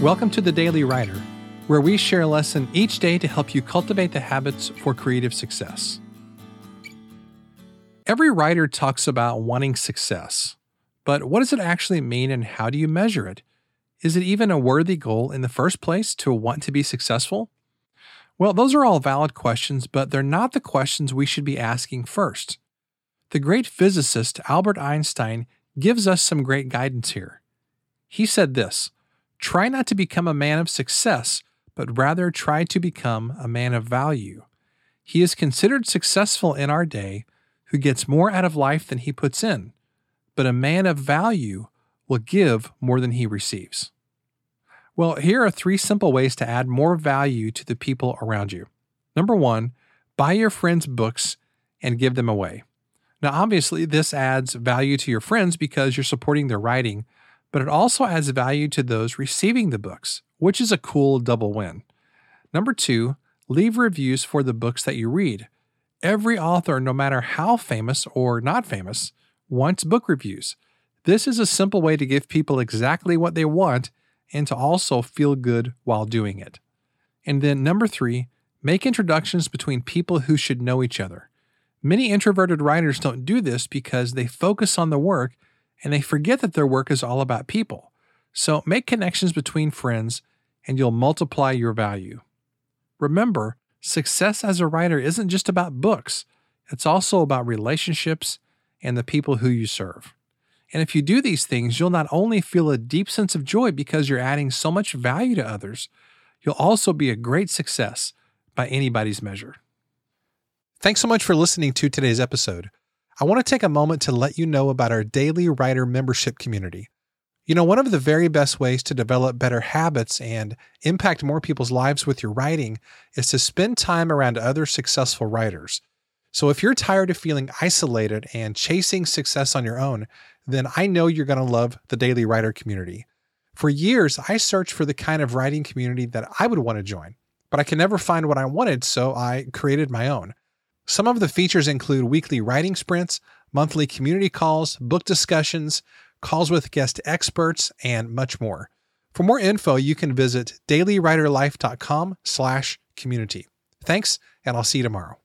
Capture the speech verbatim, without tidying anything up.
Welcome to The Daily Writer, where we share a lesson each day to help you cultivate the habits for creative success. Every writer talks about wanting success, but what does it actually mean and how do you measure it? Is it even a worthy goal in the first place to want to be successful? Well, those are all valid questions, but they're not the questions we should be asking first. The great physicist Albert Einstein gives us some great guidance here. He said this, "Try not to become a man of success, but rather try to become a man of value. He is considered successful in our day who gets more out of life than he puts in, but a man of value will give more than he receives." Well, here are three simple ways to add more value to the people around you. Number one, buy your friends' books and give them away. Now, obviously, this adds value to your friends because you're supporting their writing, but it also adds value to those receiving the books, which is a cool double win. Number two, leave reviews for the books that you read. Every author, no matter how famous or not famous, wants book reviews. This is a simple way to give people exactly what they want and to also feel good while doing it. And then number three, make introductions between people who should know each other. Many introverted writers don't do this because they focus on the work and they forget that their work is all about people. So make connections between friends and you'll multiply your value. Remember, success as a writer isn't just about books. It's also about relationships and the people who you serve. And if you do these things, you'll not only feel a deep sense of joy because you're adding so much value to others, you'll also be a great success by anybody's measure. Thanks so much for listening to today's episode. I want to take a moment to let you know about our Daily Writer membership community. You know, one of the very best ways to develop better habits and impact more people's lives with your writing is to spend time around other successful writers. So if you're tired of feeling isolated and chasing success on your own, then I know you're going to love the Daily Writer community. For years, I searched for the kind of writing community that I would want to join, but I could never find what I wanted, so I created my own. Some of the features include weekly writing sprints, monthly community calls, book discussions, calls with guest experts, and much more. For more info, you can visit daily writer life dot com slash community. Thanks, and I'll see you tomorrow.